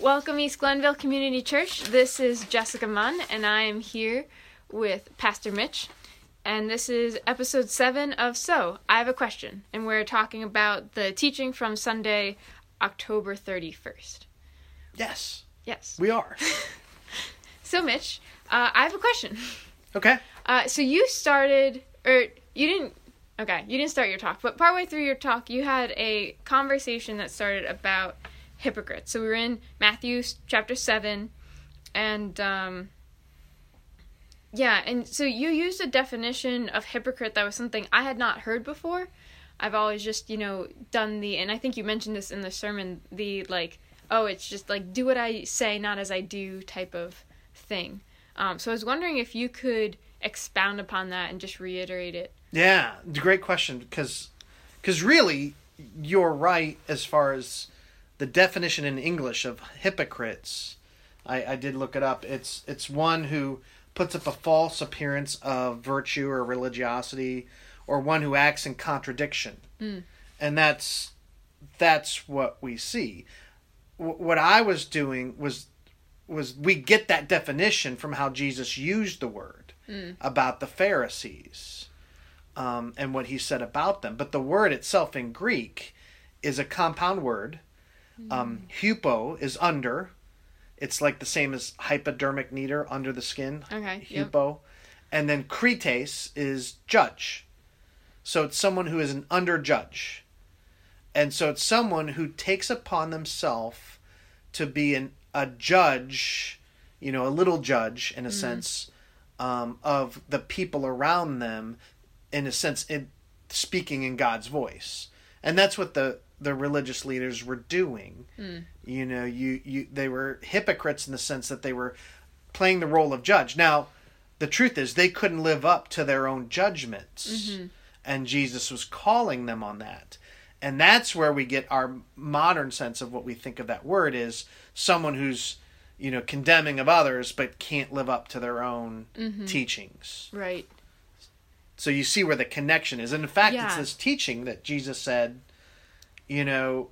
Welcome, East Glenville Community Church. This is Jessica Munn, and I am here with Pastor Mitch. And this is episode 7 of So, I Have a Question. And we're talking about the teaching from Sunday, October 31st. Yes. Yes. We are. So, Mitch, I have a question. Okay. So you started, or you didn't, okay, you didn't start your talk, but partway through your talk, you had a conversation that started about hypocrites. So we were in Matthew chapter 7, and yeah, and so you used a definition of hypocrite that was something I had not heard before. I've always just, done the, and I think you mentioned this in the sermon, the, it's just, do what I say, not as I do type of thing. So I was wondering if you could expound upon that and just reiterate it. Yeah, great question, because really, you're right as far as the definition in English of hypocrites. I did look it up. It's one who puts up a false appearance of virtue or religiosity, or one who acts in contradiction. Mm. And that's what we see. What I was doing was we get that definition from how Jesus used the word about the Pharisees and what he said about them. But the word itself in Greek is a compound word. Hupo is under. It's like the same as hypodermic needle, under the skin. Okay. Hupo. Yep. And then Kretes is judge. So it's someone who is an under judge. And so it's someone who takes upon themselves to be a judge, a little judge in a sense, of the people around them, in a sense, speaking in God's voice. And that's what the religious leaders were doing. Mm. They were hypocrites in the sense that they were playing the role of judge. Now, the truth is they couldn't live up to their own judgments. Mm-hmm. And Jesus was calling them on that. And that's where we get our modern sense of what we think of that word is someone who's, condemning of others, but can't live up to their own teachings. Right. So you see where the connection is. And in fact, It's this teaching that Jesus said, you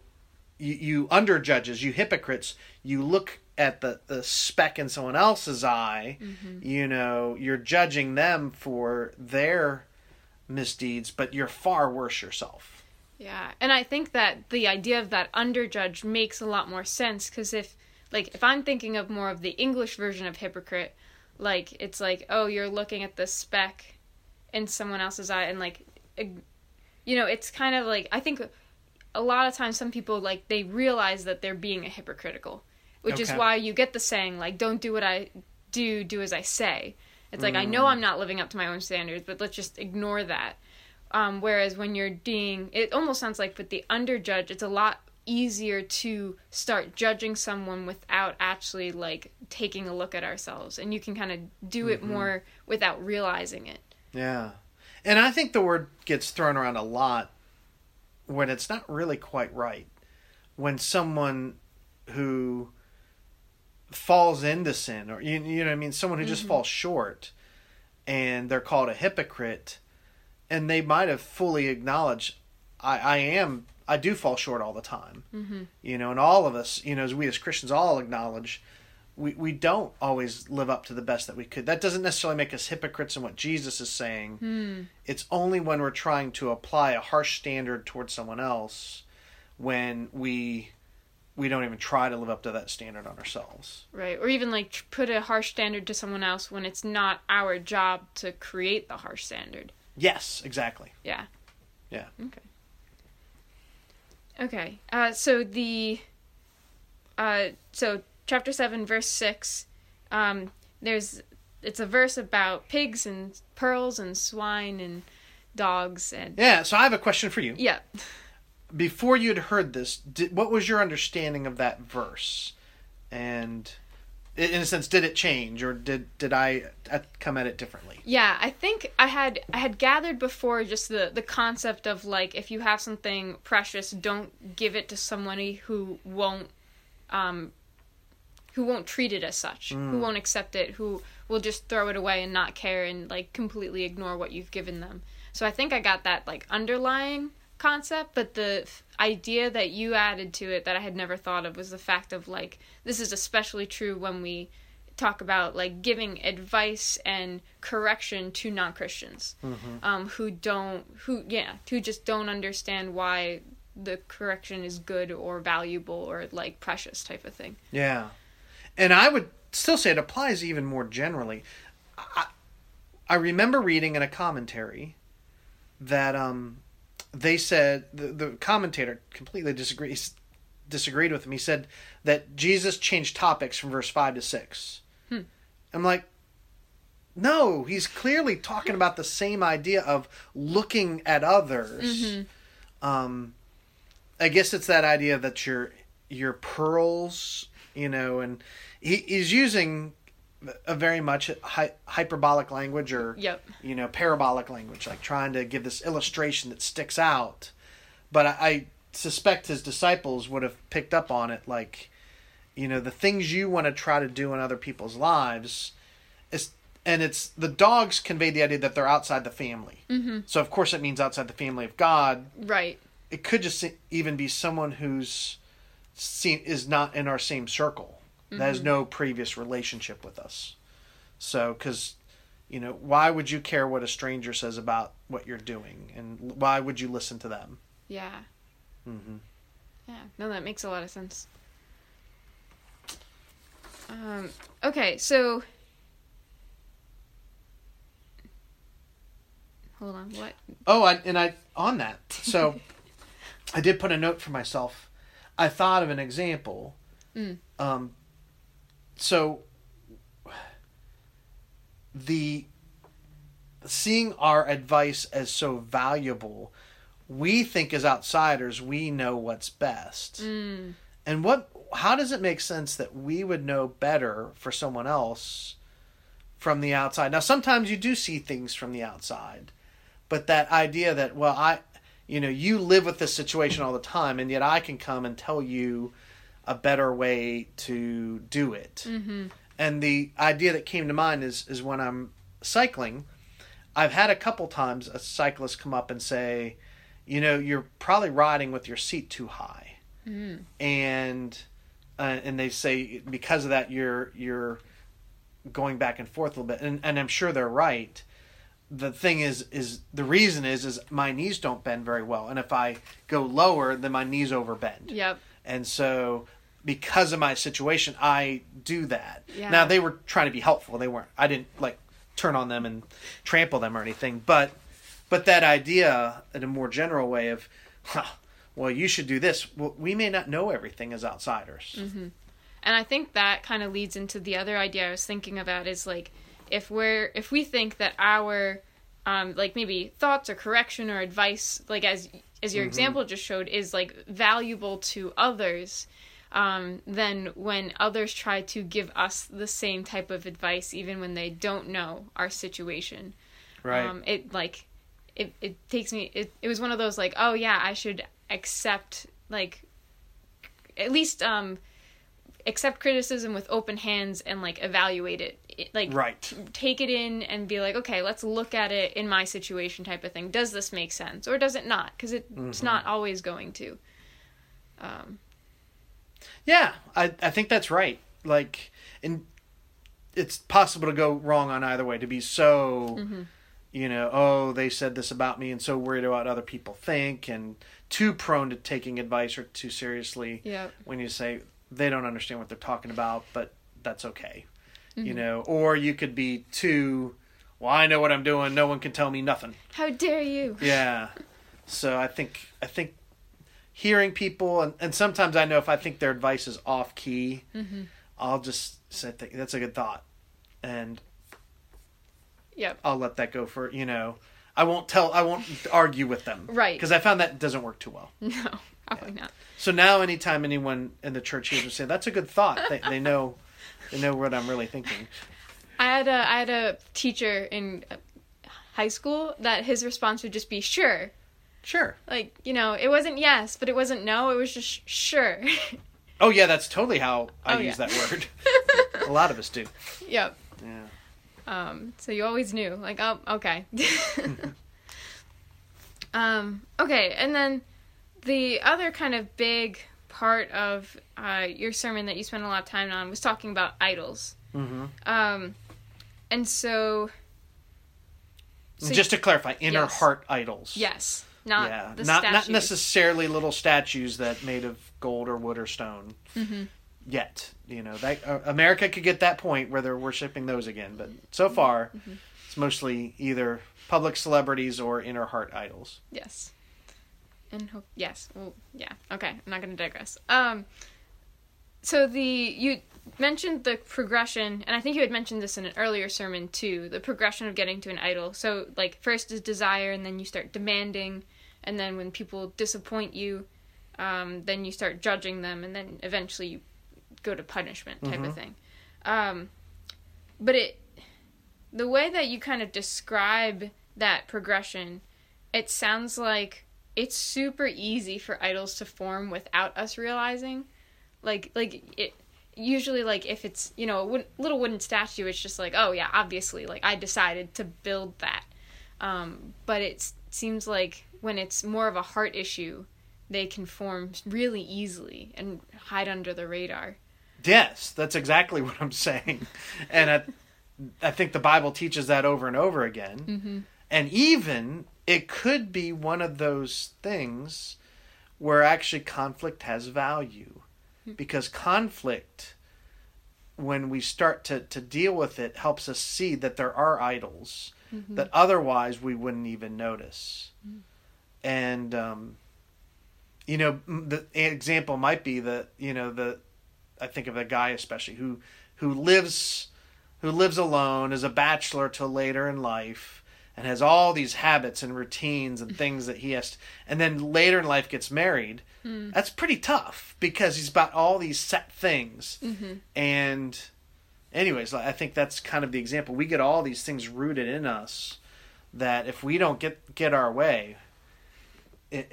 underjudges, you hypocrites, you look at the speck in someone else's eye, you're judging them for their misdeeds, but you're far worse yourself. Yeah, and I think that the idea of that underjudge makes a lot more sense, because if I'm thinking of more of the English version of hypocrite, it's you're looking at the speck in someone else's eye, and it's kind of I think a lot of times some people they realize that they're being a hypocritical, which is why you get the saying don't do what I do, do as I say. It's I know I'm not living up to my own standards, but let's just ignore that. Whereas when you're doing, it almost sounds like with the underjudge, it's a lot easier to start judging someone without actually taking a look at ourselves, and you can kind of do it more without realizing it. Yeah, and I think the word gets thrown around a lot when it's not really quite right. When someone who falls into sin, or you know what I mean, someone who just falls short, and they're called a hypocrite. And they might have fully acknowledged, I do fall short all the time. Mm-hmm. And all of us, as we as Christians all acknowledge, we don't always live up to the best that we could. That doesn't necessarily make us hypocrites in what Jesus is saying. Mm. It's only when we're trying to apply a harsh standard towards someone else when we don't even try to live up to that standard on ourselves. Right. Or even put a harsh standard to someone else when it's not our job to create the harsh standard. Yes, exactly. Yeah. Yeah. Okay. Okay. So chapter 7, verse 6, it's a verse about pigs and pearls and swine and dogs and... Yeah, so I have a question for you. Yeah. Before you'd heard this, what was your understanding of that verse? And... in a sense, did it change, or did I come at it differently? Yeah, I think I had gathered before just the concept of if you have something precious, don't give it to somebody who won't treat it as such, who won't accept it, who will just throw it away and not care and completely ignore what you've given them. So I think I got that underlying concept, but the idea that you added to it that I had never thought of was the fact of, like, this is especially true when we talk about, like, giving advice and correction to non-Christians, who just don't understand why the correction is good or valuable or, like, precious type of thing. Yeah. And I would still say it applies even more generally. I remember reading in a commentary that they said, the commentator completely disagreed with him. He said that Jesus changed topics from verse 5 to 6. I'm like, no, he's clearly talking about the same idea of looking at others. I guess it's that idea that your pearls, you know, and he's using a very much hyperbolic language or, you know, parabolic language, like trying to give this illustration that sticks out. But I suspect his disciples would have picked up on it. Like, you know, the things you want to try to do in other people's lives is, and it's, the dogs convey the idea that they're outside the family. So of course it means outside the family of God. Right. It could just even be someone who's is not in our same circle. That has no previous relationship with us. So, because, you know, why would you care what a stranger says about what you're doing? And why would you listen to them? Yeah. Yeah. No, that makes a lot of sense. Okay, so... Hold on, what? Oh, I on that. So, I did put a note for myself. I thought of an example. So, the seeing our advice as so valuable, we think as outsiders, we know what's best. And how does it make sense that we would know better for someone else from the outside? Now, sometimes you do see things from the outside, but that idea that, well, you know, you live with this situation all the time, and yet I can come and tell you a better way to do it. And the idea that came to mind is when I'm cycling, I've had a couple times a cyclist come up and say, you know, you're probably riding with your seat too high. And they say, because of that, you're going back and forth a little bit. And I'm sure they're right. The thing is the reason is my knees don't bend very well. And if I go lower, then my knees overbend. And so, because of my situation, I do that. Now, they were trying to be helpful. They weren't. I didn't, like, turn on them and trample them or anything. But that idea, in a more general way of, well, you should do this. Well, we may not know everything as outsiders. And I think that kind of leads into the other idea I was thinking about is, like, if we think that our, like, maybe thoughts or correction or advice, like, as your example just showed, is, like, valuable to others, then when others try to give us the same type of advice, even when they don't know our situation. It takes me... It was one of those, like, oh, yeah, I should accept, like, at least accept criticism with open hands and, like, evaluate it. Take it in and be like, okay, let's look at it in my situation type of thing. Does this make sense or does it not? Because it's not always going to. Yeah, I think that's right. Like, and it's possible to go wrong on either way, to be so, you know, oh, they said this about me and so worried about what other people think and too prone to taking advice or too seriously when you say they don't understand what they're talking about, but that's okay. You know, or you could be too, well, I know what I'm doing. No one can tell me nothing. How dare you? Yeah. So I think hearing people, and sometimes I know if I think their advice is off key, I'll just say, that's a good thought. And I'll let that go for, you know, I won't argue with them. Right. Because I found that doesn't work too well. No, probably not. So now anytime anyone in the church hears me say, that's a good thought, they know... I know what I'm really thinking. I had a teacher in high school that his response would just be sure. Sure. Like, you know, it wasn't yes, but it wasn't no. It was just sure. Oh, yeah, that's totally how I use that word. A lot of us do. Yep. Yeah. So you always knew. Like, oh, okay. Okay, and then the other kind of big part of your sermon that you spent a lot of time on was talking about idols. Mm-hmm. And so just to clarify, inner heart idols. Yes, not necessarily little statues that made of gold or wood or stone. Mm-hmm. Yet, America could get that point where they're worshiping those again, but so far, mm-hmm. it's mostly either public celebrities or inner heart idols. Yes. And okay, I'm not going to digress. So you mentioned the progression, and I think you had mentioned this in an earlier sermon too, the progression of getting to an idol. So, first is desire, and then you start demanding, and then when people disappoint you, then you start judging them, and then eventually you go to punishment type mm-hmm. of thing. But the way that you kind of describe that progression, it sounds like it's super easy for idols to form without us realizing. It usually, if it's, a little wooden statue, it's just obviously, I decided to build that. But it seems like when it's more of a heart issue, they can form really easily and hide under the radar. Yes, that's exactly what I'm saying. And I think the Bible teaches that over and over again. Mm-hmm. And even it could be one of those things where actually conflict has value. Because conflict, when we start to deal with it, helps us see that there are idols mm-hmm. that otherwise we wouldn't even notice. Mm-hmm. And, the example might be I think of a guy especially who lives alone, is a bachelor till later in life, and has all these habits and routines and things that he has to, and then later in life gets married. Mm. That's pretty tough because he's got all these set things. Mm-hmm. And anyways, I think that's kind of the example. We get all these things rooted in us that if we don't get our way, it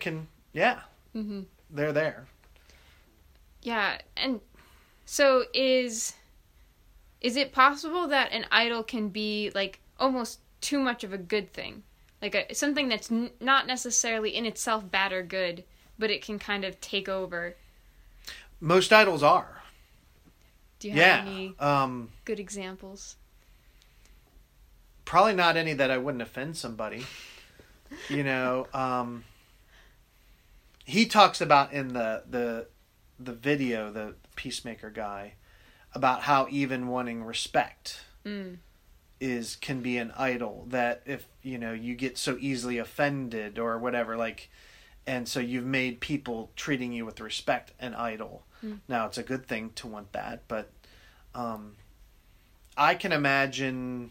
can, mm-hmm. they're there. Yeah. And so is it possible that an idol can be almost too much of a good thing, something that's not necessarily in itself bad or good, but it can kind of take over? Most idols are. Do you have any good examples? Probably not any that I wouldn't offend somebody. He talks about in the video, the peacemaker guy, about how even wanting respect can be an idol, that if, you get so easily offended or whatever, and so you've made people treating you with respect an idol. Mm. Now, it's a good thing to want that, but I can imagine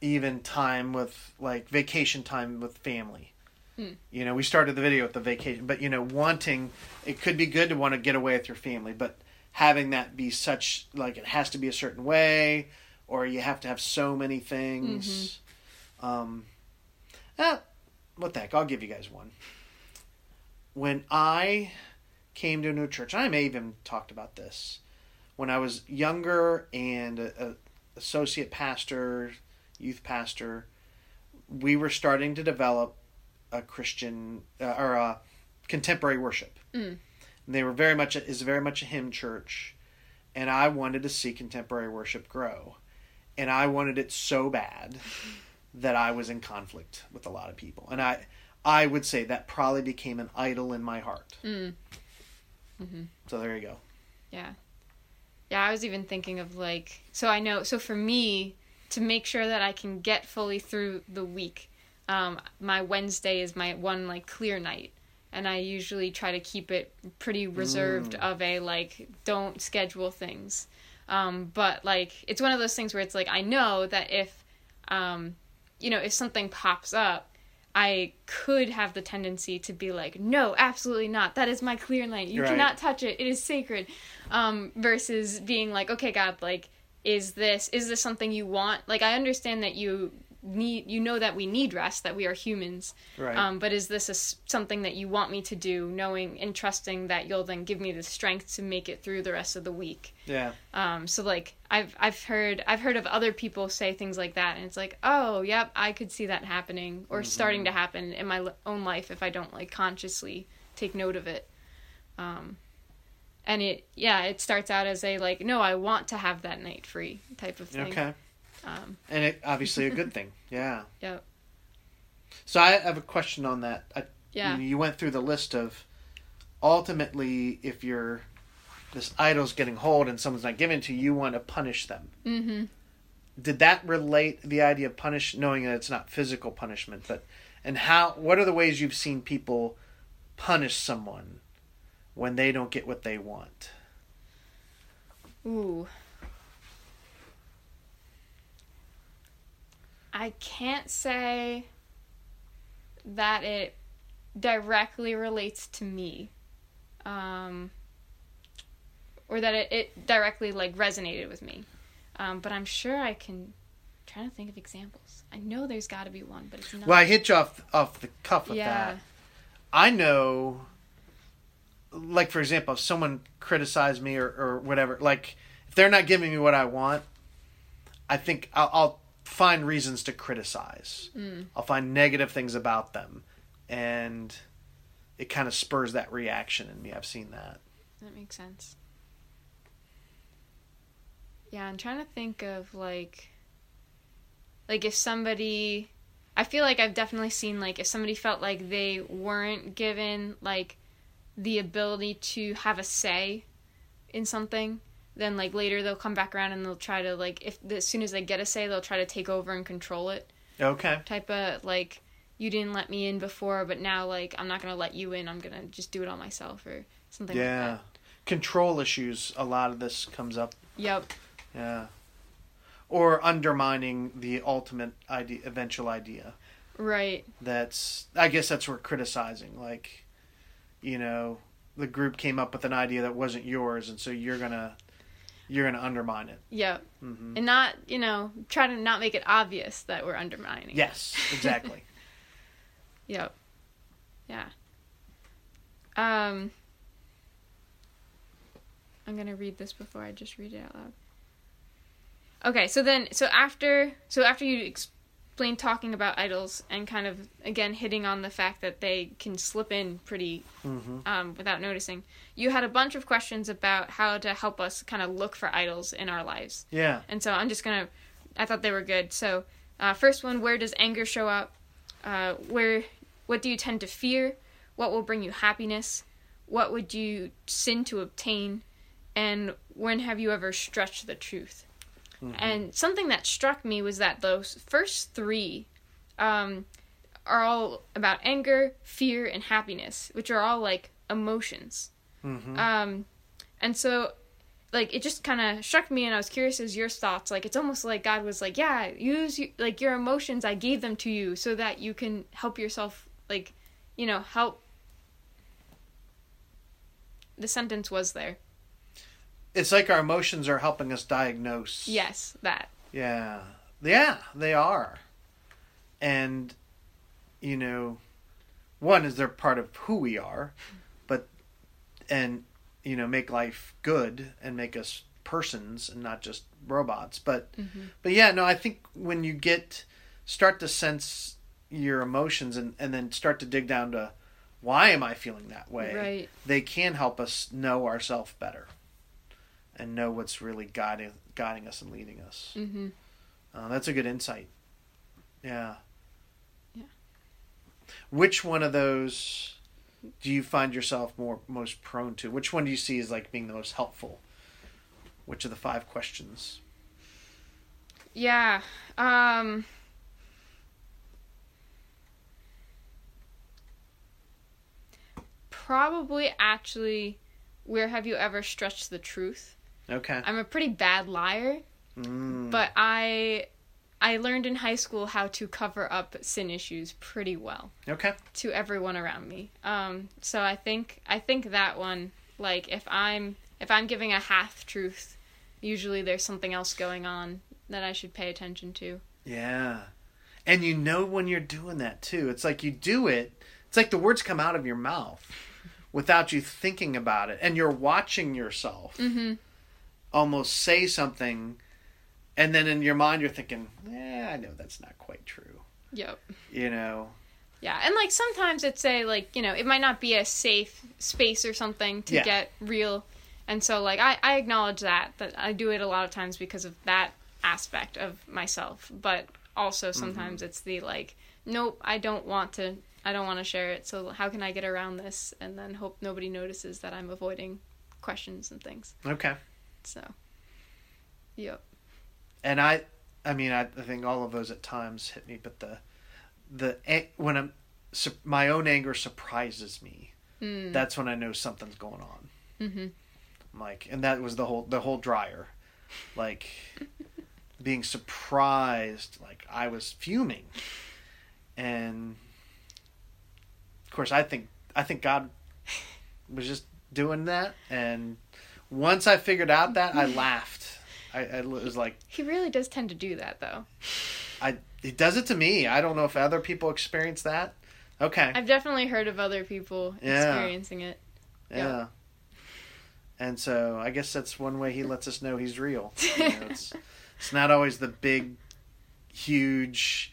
even time with, vacation time with family. Mm. We started the video with the vacation, but, wanting, it could be good to want to get away with your family, but having that be such, it has to be a certain way, or you have to have so many things. Mm-hmm. What the heck? I'll give you guys one. When I came to a new church, I may even talked about this. When I was younger and an associate pastor, youth pastor, we were starting to develop a Christian or a contemporary worship. Mm. And they were very much a hymn church, and I wanted to see contemporary worship grow. And I wanted it so bad that I was in conflict with a lot of people. And I would say that probably became an idol in my heart. Mm. Mm-hmm. So there you go. Yeah. Yeah, I was even thinking of so for me, to make sure that I can get fully through the week, my Wednesday is my one clear night. And I usually try to keep it pretty reserved of a don't schedule things. But it's one of those things where it's I know that if, if something pops up, I could have the tendency to be no, absolutely not. That is my clear night. You right. cannot touch it. It is sacred. Versus being okay, God, is this something you want? I understand that you need, you know that we need rest, that we are humans. Right. But is this something that you want me to do, knowing and trusting that you'll then give me the strength to make it through the rest of the week? Yeah. So like I've heard of other people say things like that, and it's like, oh, yep, I could see that happening or starting to happen in my own life if I don't like consciously take note of it. And it starts out as a like, no, I want to have that night free type of thing. Okay. And it obviously a good thing. Yeah. Yep. So I have a question on that. You went through the list of ultimately if you're this idol's getting hold and someone's not giving it to you, you want to punish them. Mm-hmm. Did that relate the idea of punish, knowing that it's not physical punishment, but and how? What are the ways you've seen people punish someone when they don't get what they want? Ooh. I can't say that it directly relates to me, or that it directly like resonated with me. But I'm sure I can. I'm trying to think of examples. I know there's got to be one, but it's not. Well, I hit you off the cuff with that. I know, like for example, if someone criticized me or whatever, like if they're not giving me what I want, I think I'll find reasons to criticize. I'll find negative things about them, and it kind of spurs that reaction in me. I've seen that. That makes sense. Yeah, I'm trying to think of like if somebody, I feel like I've definitely seen like if somebody felt like they weren't given like the ability to have a say in something, then like later they'll come back around and they'll try to like, if as soon as they get a say, they'll try to take over and control it. Okay. Type of like, you didn't let me in before, but now like I'm not gonna let you in. I'm gonna just do it all myself or something like that. Control issues. A lot of this comes up. Yep. Yeah. Or undermining the ultimate idea, eventual idea. Right. I guess that's where criticizing, like, you know, the group came up with an idea that wasn't yours, and so you're gonna undermine it. Yeah. Mm-hmm. And not, you know, try to not make it obvious that we're undermining. Yes, exactly. Yep. Yeah. I'm gonna read this before I just read it out loud. Okay, so after you explain talking about idols and kind of again hitting on the fact that they can slip in pretty without noticing, you had a bunch of questions about how to help us kind of look for idols in our lives. Yeah. And so I'm just gonna, I thought they were good. So first one, where does anger show up? What do you tend to fear? What will bring you happiness? What would you sin to obtain? And when have you ever stretched the truth? Mm-hmm. And something that struck me was that those first three are all about anger, fear, and happiness, which are all, like, emotions. Mm-hmm. And so, like, it just kind of struck me, and I was curious as your thoughts. Like, it's almost like God was like, yeah, use, like, your emotions, I gave them to you so that you can help yourself, like, you know, help. The sentence was there. It's like our emotions are helping us diagnose. Yes, that. Yeah. Yeah, they are. And, you know, one is they're part of who we are, but, and, you know, make life good and make us persons and not just robots. But, but yeah, no, I think when you start to sense your emotions and then start to dig down to why am I feeling that way, right, they can help us know ourselves better. And know what's really guiding us and leading us. Mm-hmm. That's a good insight. Yeah. Yeah. Which one of those do you find yourself most prone to? Which one do you see as like being the most helpful? Which of the 5 questions? Yeah. Probably actually, where have you ever stretched the truth? Okay. I'm a pretty bad liar, but I learned in high school how to cover up sin issues pretty well. Okay. To everyone around me. So I think that one, like if I'm giving a half truth, usually there's something else going on that I should pay attention to. Yeah. And you know when you're doing that too. It's like you do it. It's like the words come out of your mouth without you thinking about it. And you're watching yourself almost say something. And then in your mind, you're thinking, I know that's not quite true. Yep. You know? Yeah. And like sometimes it's it might not be a safe space or something to get real. And so I acknowledge that I do it a lot of times because of that aspect of myself. But also sometimes it's the nope, I don't want to share it. So how can I get around this and then hope nobody notices that I'm avoiding questions and things. Okay. So, yep. And I think all of those at times hit me, but my own anger surprises me. Mm. That's when I know something's going on. Mm-hmm. And that was the whole dryer, being surprised, I was fuming, and of course I think God was just doing that. And once I figured out that, I laughed. I was like, he really does tend to do that, though. He does it to me. I don't know if other people experience that. Okay. I've definitely heard of other people experiencing it. Yeah. And so I guess that's one way he lets us know he's real. It's not always the big, huge,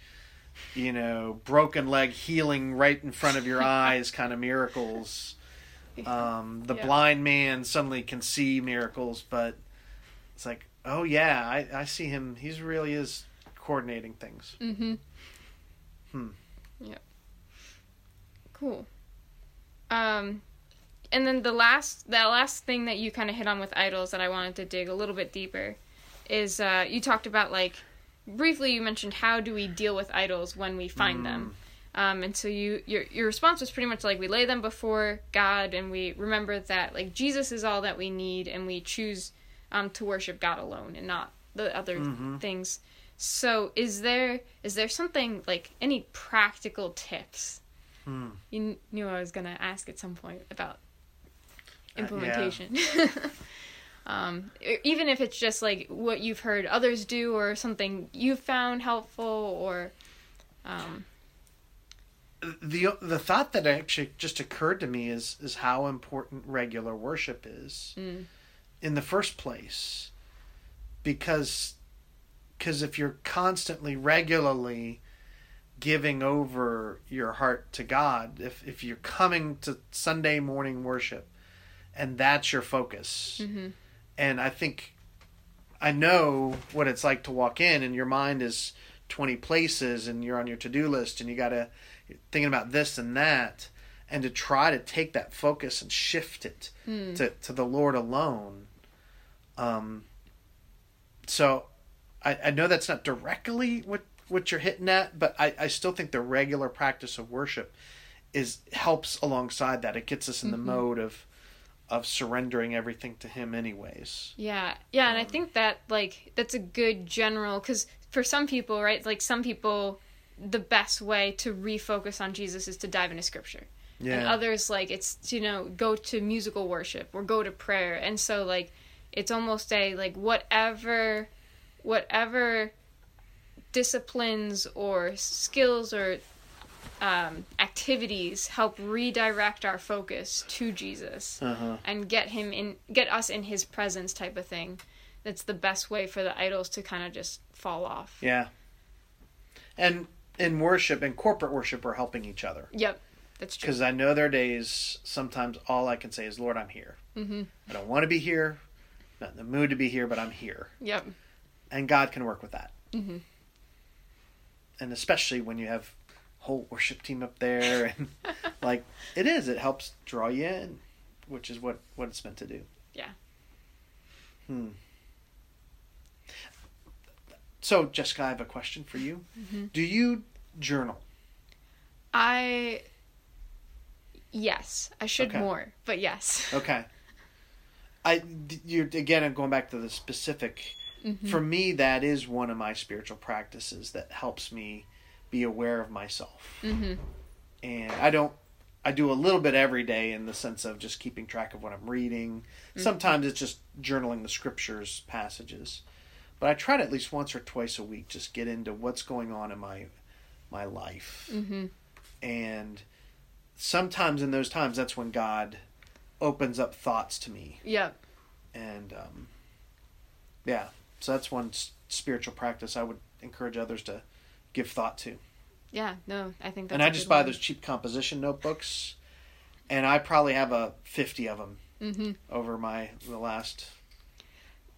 broken leg healing right in front of your eyes kind of miracles. Blind man suddenly can see miracles, but it's like, oh yeah, I see him. He really is coordinating things. Mm-hmm. Yep. Cool. And then the last thing that you kind of hit on with idols that I wanted to dig a little bit deeper is you talked about briefly you mentioned how do we deal with idols when we find them. And so your response was pretty much we lay them before God and we remember that Jesus is all that we need and we choose to worship God alone and not the other things. So is there something any practical tips? You knew I was going to ask at some point about implementation. Even if it's just what you've heard others do or something you've found helpful or... The thought that actually just occurred to me is how important regular worship is in the first place. Because if you're regularly giving over your heart to God, if you're coming to Sunday morning worship and that's your focus, and I know what it's like to walk in and your mind is 20 places and you're on your to-do list and you're thinking about this and that, and to try to take that focus and shift it to the Lord alone. So I know that's not directly what you're hitting at, but I still think the regular practice of worship helps alongside that. It gets us in the mode of surrendering everything to him anyways. Yeah, and I think that that's a good general, because for some people, right, some people the best way to refocus on Jesus is to dive into scripture. Yeah. And others it's go to musical worship or go to prayer. And so it's almost a whatever disciplines or skills or activities help redirect our focus to Jesus and get us in his presence type of thing. That's the best way for the idols to kind of just fall off. Yeah. And in worship, in corporate worship, we're helping each other. Yep, that's true. Because I know there are days sometimes all I can say is, Lord, I'm here. Mm-hmm. I don't want to be here. Not in the mood to be here, but I'm here. Yep. And God can work with that. Mm-hmm. And especially when you have whole worship team up there and it helps draw you in, which is what it's meant to do. Yeah. So Jessica, I have a question for you. Do you journal? Yes, I should more, but yes. Okay. I'm going back to the specific. For me, that is one of my spiritual practices that helps me be aware of myself. And I do a little bit every day in the sense of just keeping track of what I'm reading. Sometimes it's just journaling the scriptures passages, but I try to at least once or twice a week just get into what's going on in my my life. Mm-hmm. And sometimes in those times, that's when God opens up thoughts to me. Yeah. And, yeah, so that's one spiritual practice I would encourage others to give thought to. Yeah, no, I think that's And I just buy those cheap composition notebooks, and I probably have 50 of them mm-hmm. over the last...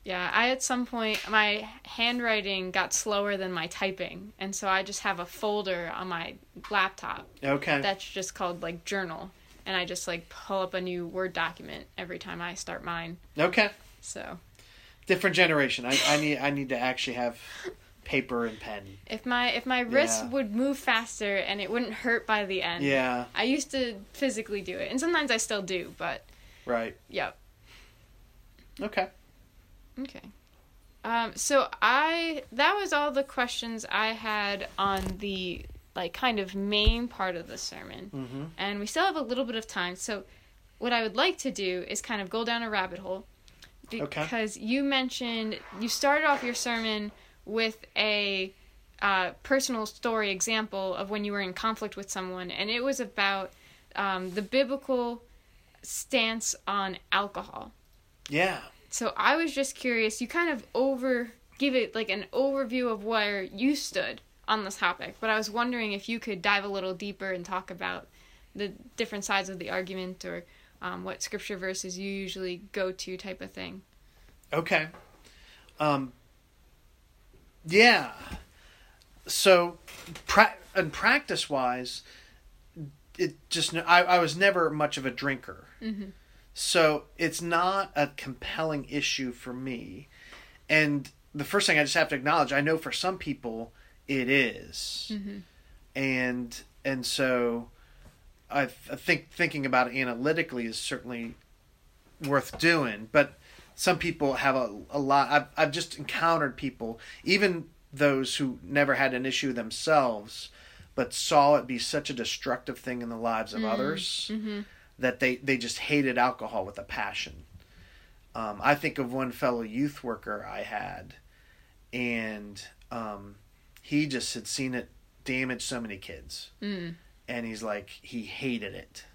Yeah, I at some point, my handwriting got slower than my typing, and so I just have a folder on my laptop. Okay. That's just called, like, journal, and I just, like, pull up a new Word document every time I start mine. Okay. So... Different generation. I need to actually have paper and pen. If my wrist would move faster and it wouldn't hurt by the end. Yeah. I used to physically do it, and sometimes I still do, but. Right. Yep. Okay. So that was all the questions I had on the like kind of main part of the sermon, mm-hmm. and we still have a little bit of time. So, what I would like to do is kind of go down a rabbit hole. Because you mentioned you started off your sermon with a personal story example of when you were in conflict with someone, and it was about the biblical stance on alcohol. Yeah. So I was just curious. You kind of give it like an overview of where you stood on this topic, but I was wondering if you could dive a little deeper and talk about the different sides of the argument or. What scripture verses you usually go to type of thing. Okay. Yeah. So, and practice-wise, I was never much of a drinker. Mm-hmm. So, it's not a compelling issue for me. And the first thing I just have to acknowledge, I know for some people, it is. Mm-hmm. And so... I think thinking about it analytically is certainly worth doing, but some people have a lot. I've just encountered people, even those who never had an issue themselves, but saw it be such a destructive thing in the lives of others mm-hmm. that they just hated alcohol with a passion. I think of one fellow youth worker I had, and he just had seen it damage so many kids. Mm. And he's like, he hated it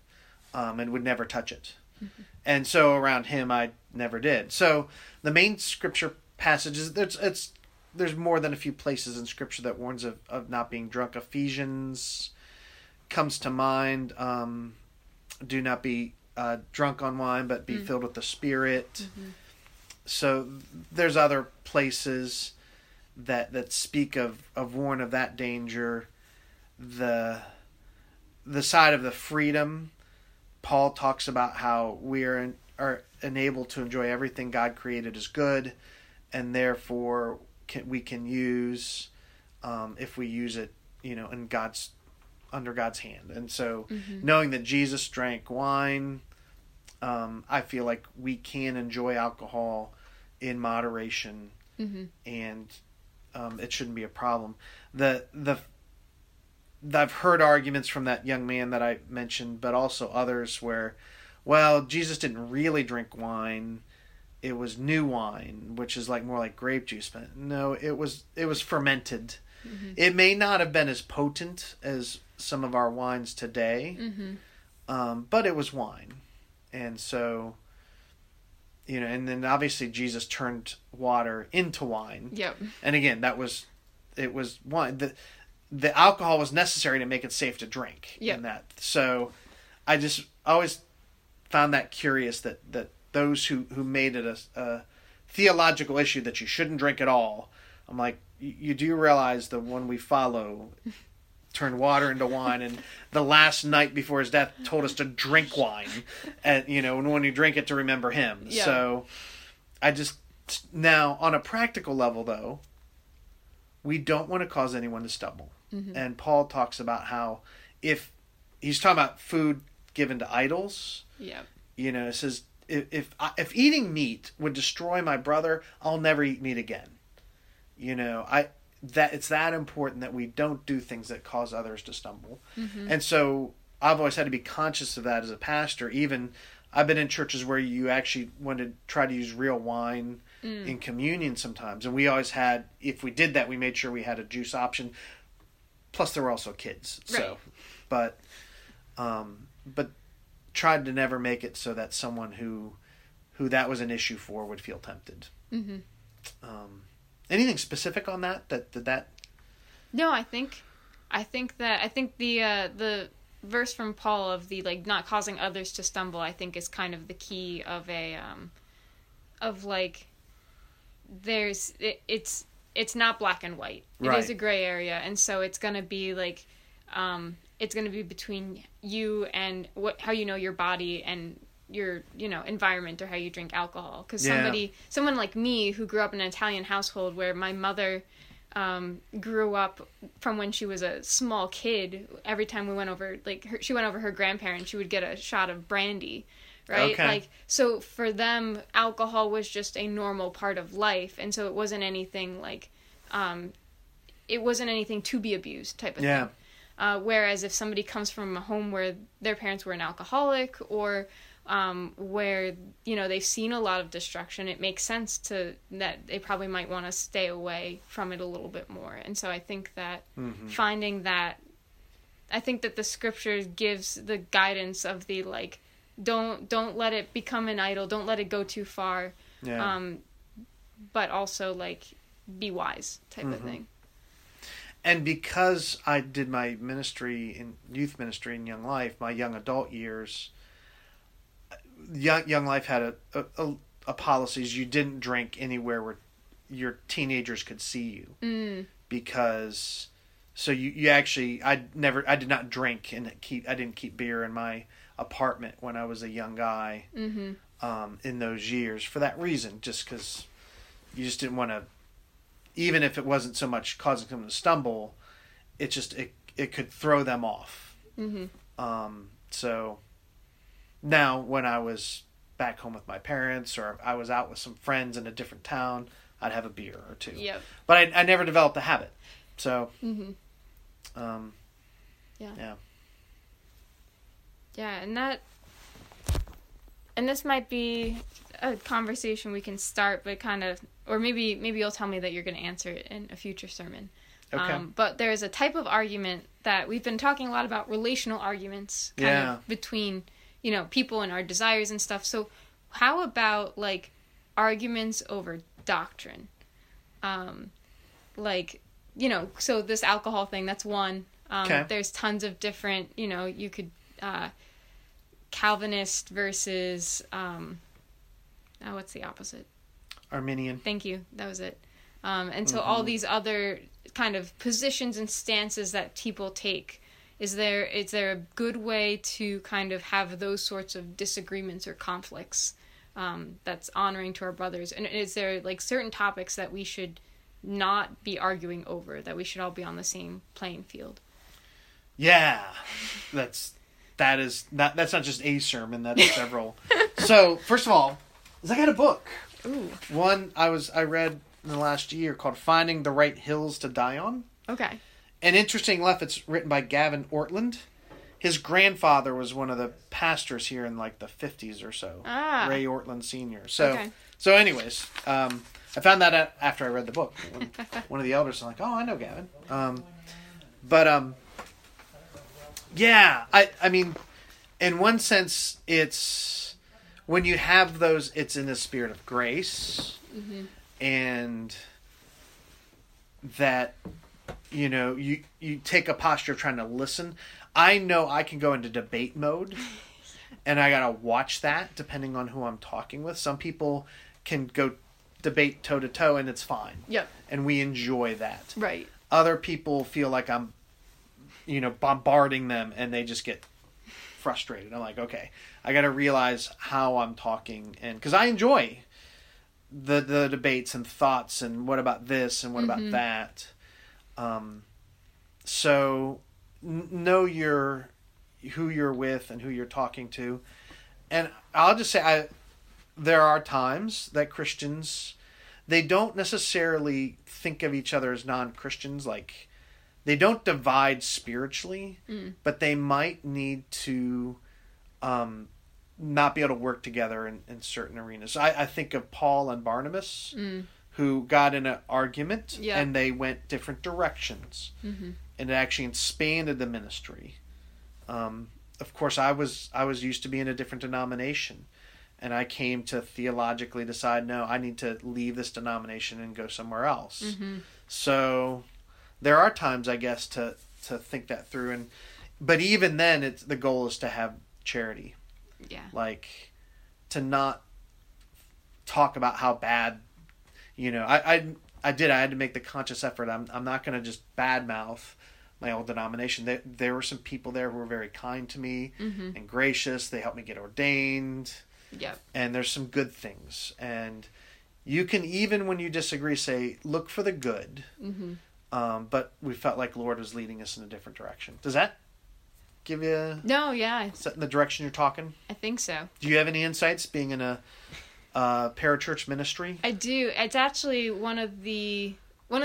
and would never touch it. Mm-hmm. And so around him, I never did. So the main scripture passages, there's more than a few places in scripture that warns of not being drunk. Ephesians comes to mind. Do not be drunk on wine, but be filled with the Spirit. Mm-hmm. So there's other places that speak of warn of that danger. The side of the freedom, Paul talks about how we are enabled to enjoy everything God created as good, and therefore we can use if we use it, in God's under God's hand. And so, knowing that Jesus drank wine, I feel like we can enjoy alcohol in moderation, and it shouldn't be a problem. I've heard arguments from that young man that I mentioned, but also others where, well, Jesus didn't really drink wine. It was new wine, which is like more like grape juice. But no, it was fermented. Mm-hmm. It may not have been as potent as some of our wines today, but it was wine. And so, and then obviously Jesus turned water into wine. Yep. And again, it was wine. The alcohol was necessary to make it safe to drink. Yep. So I just always found that curious that those who made it a theological issue that you shouldn't drink at all. I'm like, you do realize the one we follow turned water into wine, and the last night before his death told us to drink wine, and when you drink it to remember him. Yeah. So I just now on a practical level though, we don't want to cause anyone to stumble. Mm-hmm. And Paul talks about how if he's talking about food given to idols, it says, if eating meat would destroy my brother, I'll never eat meat again. It's that important that we don't do things that cause others to stumble. Mm-hmm. And so I've always had to be conscious of that as a pastor. Even I've been in churches where you actually want to try to use real wine in communion sometimes. And we always had, if we did that, we made sure we had a juice option. Plus, there were also kids. Right. So, but tried to never make it so that someone who that was an issue for would feel tempted. Mm-hmm. Anything specific on that? That? No, I think the verse from Paul of the not causing others to stumble, I think, is kind of the key of a it's not black and white. Right. It is a gray area, and so it's gonna be it's gonna be between you and how you know your body and your environment or how you drink alcohol. Because someone like me who grew up in an Italian household where my mother grew up from when she was a small kid. Every time we went over, she went over her grandparents, she would get a shot of brandy. Right? Okay. So for them, alcohol was just a normal part of life. And so it wasn't anything to be abused type of thing. Whereas if somebody comes from a home where their parents were an alcoholic or where, they've seen a lot of destruction, it makes sense that they probably might want to stay away from it a little bit more. And so I think that I think that the scripture gives the guidance of the don't let it become an idol. Don't let it go too far. Yeah. But also be wise type of thing. And because I did my ministry in youth ministry in Young Life, my young adult years, Young Life had a policies. You didn't drink anywhere where your teenagers could see you because so you actually I did not drink and I didn't keep beer in my apartment when I was a young guy in those years for that reason, just because you just didn't want to, even if it wasn't so much causing them to stumble, it just it could throw them off. So now when I was back home with my parents or I was out with some friends in a different town, I'd have a beer or two. Yep. But I never developed a habit. So Yeah, and this might be a conversation we can start, but or maybe you'll tell me that you're going to answer it in a future sermon. Okay. But there is a type of argument that we've been talking a lot about, relational arguments, kind of between, people and our desires and stuff. So how about, arguments over doctrine? So this alcohol thing, that's one. There's tons of different, you could... Calvinist versus what's the opposite? Arminian. Thank you. That was it. And so all these other kind of positions and stances that people take, is there a good way to kind of have those sorts of disagreements or conflicts that's honoring to our brothers? And is there certain topics that we should not be arguing over, that we should all be on the same playing field? Yeah. That's not just a sermon, that is several. So, first of all, I got a book. Ooh. One I read in the last year called Finding the Right Hills to Die On. Okay. And interesting enough, it's written by Gavin Ortlund. His grandfather was one of the pastors here in the 50s or so. Ah. Ray Ortlund, Sr. So anyways, I found that out after I read the book. One of the elders was I know Gavin. Yeah, I mean, in one sense, it's when you have those, it's in the spirit of grace, and that, you take a posture of trying to listen. I know I can go into debate mode, and I gotta watch that depending on who I'm talking with. Some people can go debate toe to toe, and it's fine. Yep. And we enjoy that. Right. Other people feel like I'm bombarding them, and they just get frustrated. I'm okay, I got to realize how I'm talking, and because I enjoy the debates and thoughts and what about this and what about that. So know who you're with and who you're talking to, and I'll just say there are times that Christians, they don't necessarily think of each other as non-Christians, they don't divide spiritually, but they might need to not be able to work together in certain arenas. I think of Paul and Barnabas, who got in an argument and they went different directions. Mm-hmm. And it actually expanded the ministry. Of course, I was used to being a different denomination. And I came to theologically decide, no, I need to leave this denomination and go somewhere else. Mm-hmm. So there are times, I guess, to think that through. But even then, the goal is to have charity. Yeah. Like, to not talk about how bad, I had to make the conscious effort. I'm not going to just badmouth my old denomination. There were some people there who were very kind to me mm-hmm. and gracious. They helped me get ordained. Yep. And there's some good things. And you can, even when you disagree, say, look for the good. Mm-hmm. But we felt like Lord was leading us in a different direction. Does that give you is that in the direction you're talking? I think so. Do you have any insights being in a parachurch ministry? I do. It's actually one of the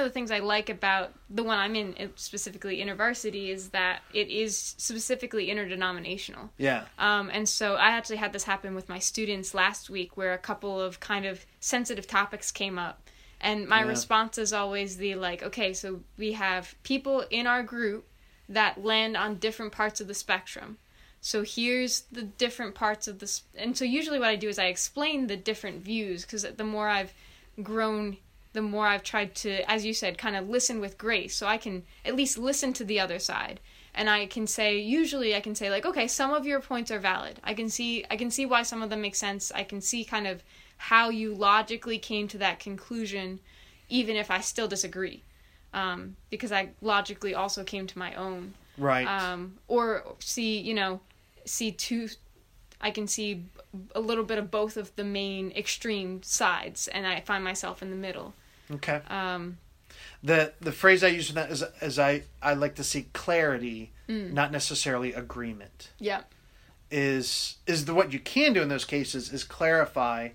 things I like about the one I'm in, specifically InterVarsity, is that it is specifically interdenominational. Yeah. And so I actually had this happen with my students last week, where a couple of kind of sensitive topics came up. And my response is always okay, so we have people in our group that land on different parts of the spectrum. So here's the different parts of the... And so usually what I do is I explain the different views, because the more I've grown... the more I've tried to, as you said, kind of listen with grace. So I can at least listen to the other side. And I can say okay, some of your points are valid. I can see why some of them make sense. I can see kind of how you logically came to that conclusion, even if I still disagree. Because I logically also came to my own. Right. Or I can see a little bit of both of the main extreme sides, and I find myself in the middle. Okay. The phrase I use for that is I like to see clarity, not necessarily agreement. Yeah. Is what you can do in those cases is clarify,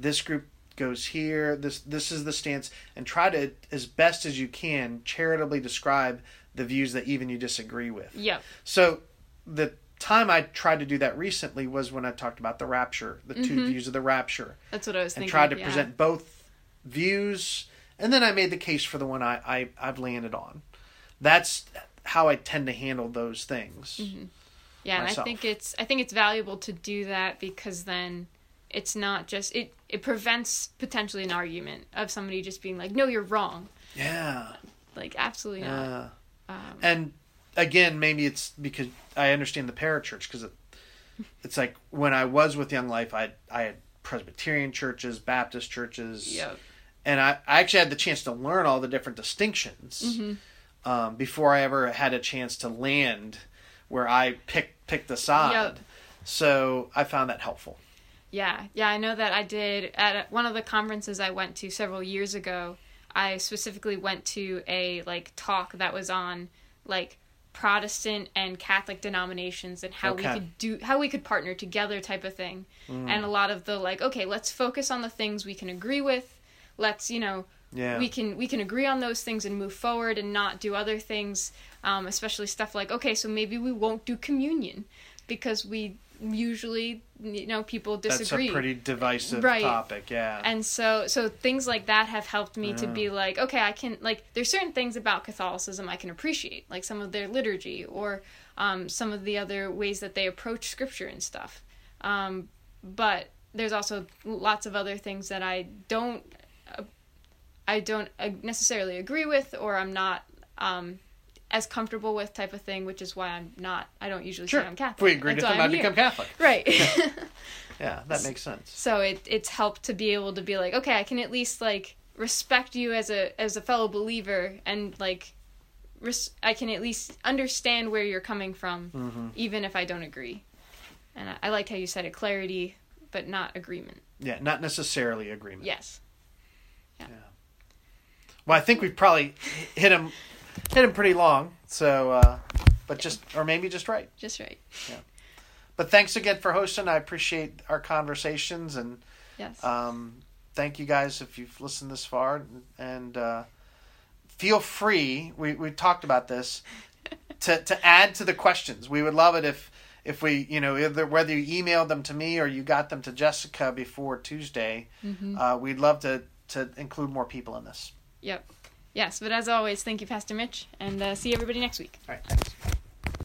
this group goes here, this is the stance, and try to, as best as you can, charitably describe the views that even you disagree with. Yeah. So the time I tried to do that recently was when I talked about the rapture, the two views of the rapture. That's what I was thinking. And tried to present both views, and then I made the case for the one I've landed on. That's how I tend to handle those things. Mm-hmm. Yeah, myself. And I think it's valuable to do that, because then it's not just it prevents potentially an argument of somebody just being like, "No, you're wrong." Yeah. Like, absolutely not. And again, maybe it's because I understand the parachurch, because it's like when I was with Young Life, I had Presbyterian churches, Baptist churches, and I actually had the chance to learn all the different distinctions before I ever had a chance to land where I picked a side. Yep. So I found that helpful. Yeah, I know that I did at one of the conferences I went to several years ago. I specifically went to a talk that was on Protestant and Catholic denominations and how we could partner together, type of thing. And a lot of the let's focus on the things we can agree with. Let's we can agree on those things and move forward and not do other things. Especially stuff so maybe we won't do communion, because we usually people disagree. That's a pretty divisive topic. Yeah. And so things like that have helped me to be I can there's certain things about Catholicism I can appreciate, like some of their liturgy or some of the other ways that they approach scripture and stuff, but there's also lots of other things that I don't necessarily agree with, or I'm not as comfortable with, type of thing, which is why I don't usually say I'm Catholic. If we agreed with them, I'd become Catholic. Right. Yeah, that makes sense. So it's helped to be able to be I can at least respect you as a fellow believer, and I can at least understand where you're coming from, even if I don't agree. And I liked how you said it, clarity, but not agreement. Yeah, not necessarily agreement. Yes. Yeah. Well, I think we've probably hit him pretty long, so but just right. Just right. Yeah. But thanks again for hosting. I appreciate our conversations, and thank you guys if you've listened this far, and feel free. We talked about this to add to the questions. We would love it if we whether you emailed them to me or you got them to Jessica before Tuesday, we'd love to to include more people in this. Yep. Yes, but as always, thank you, Pastor Mitch, and see everybody next week. All right, thanks.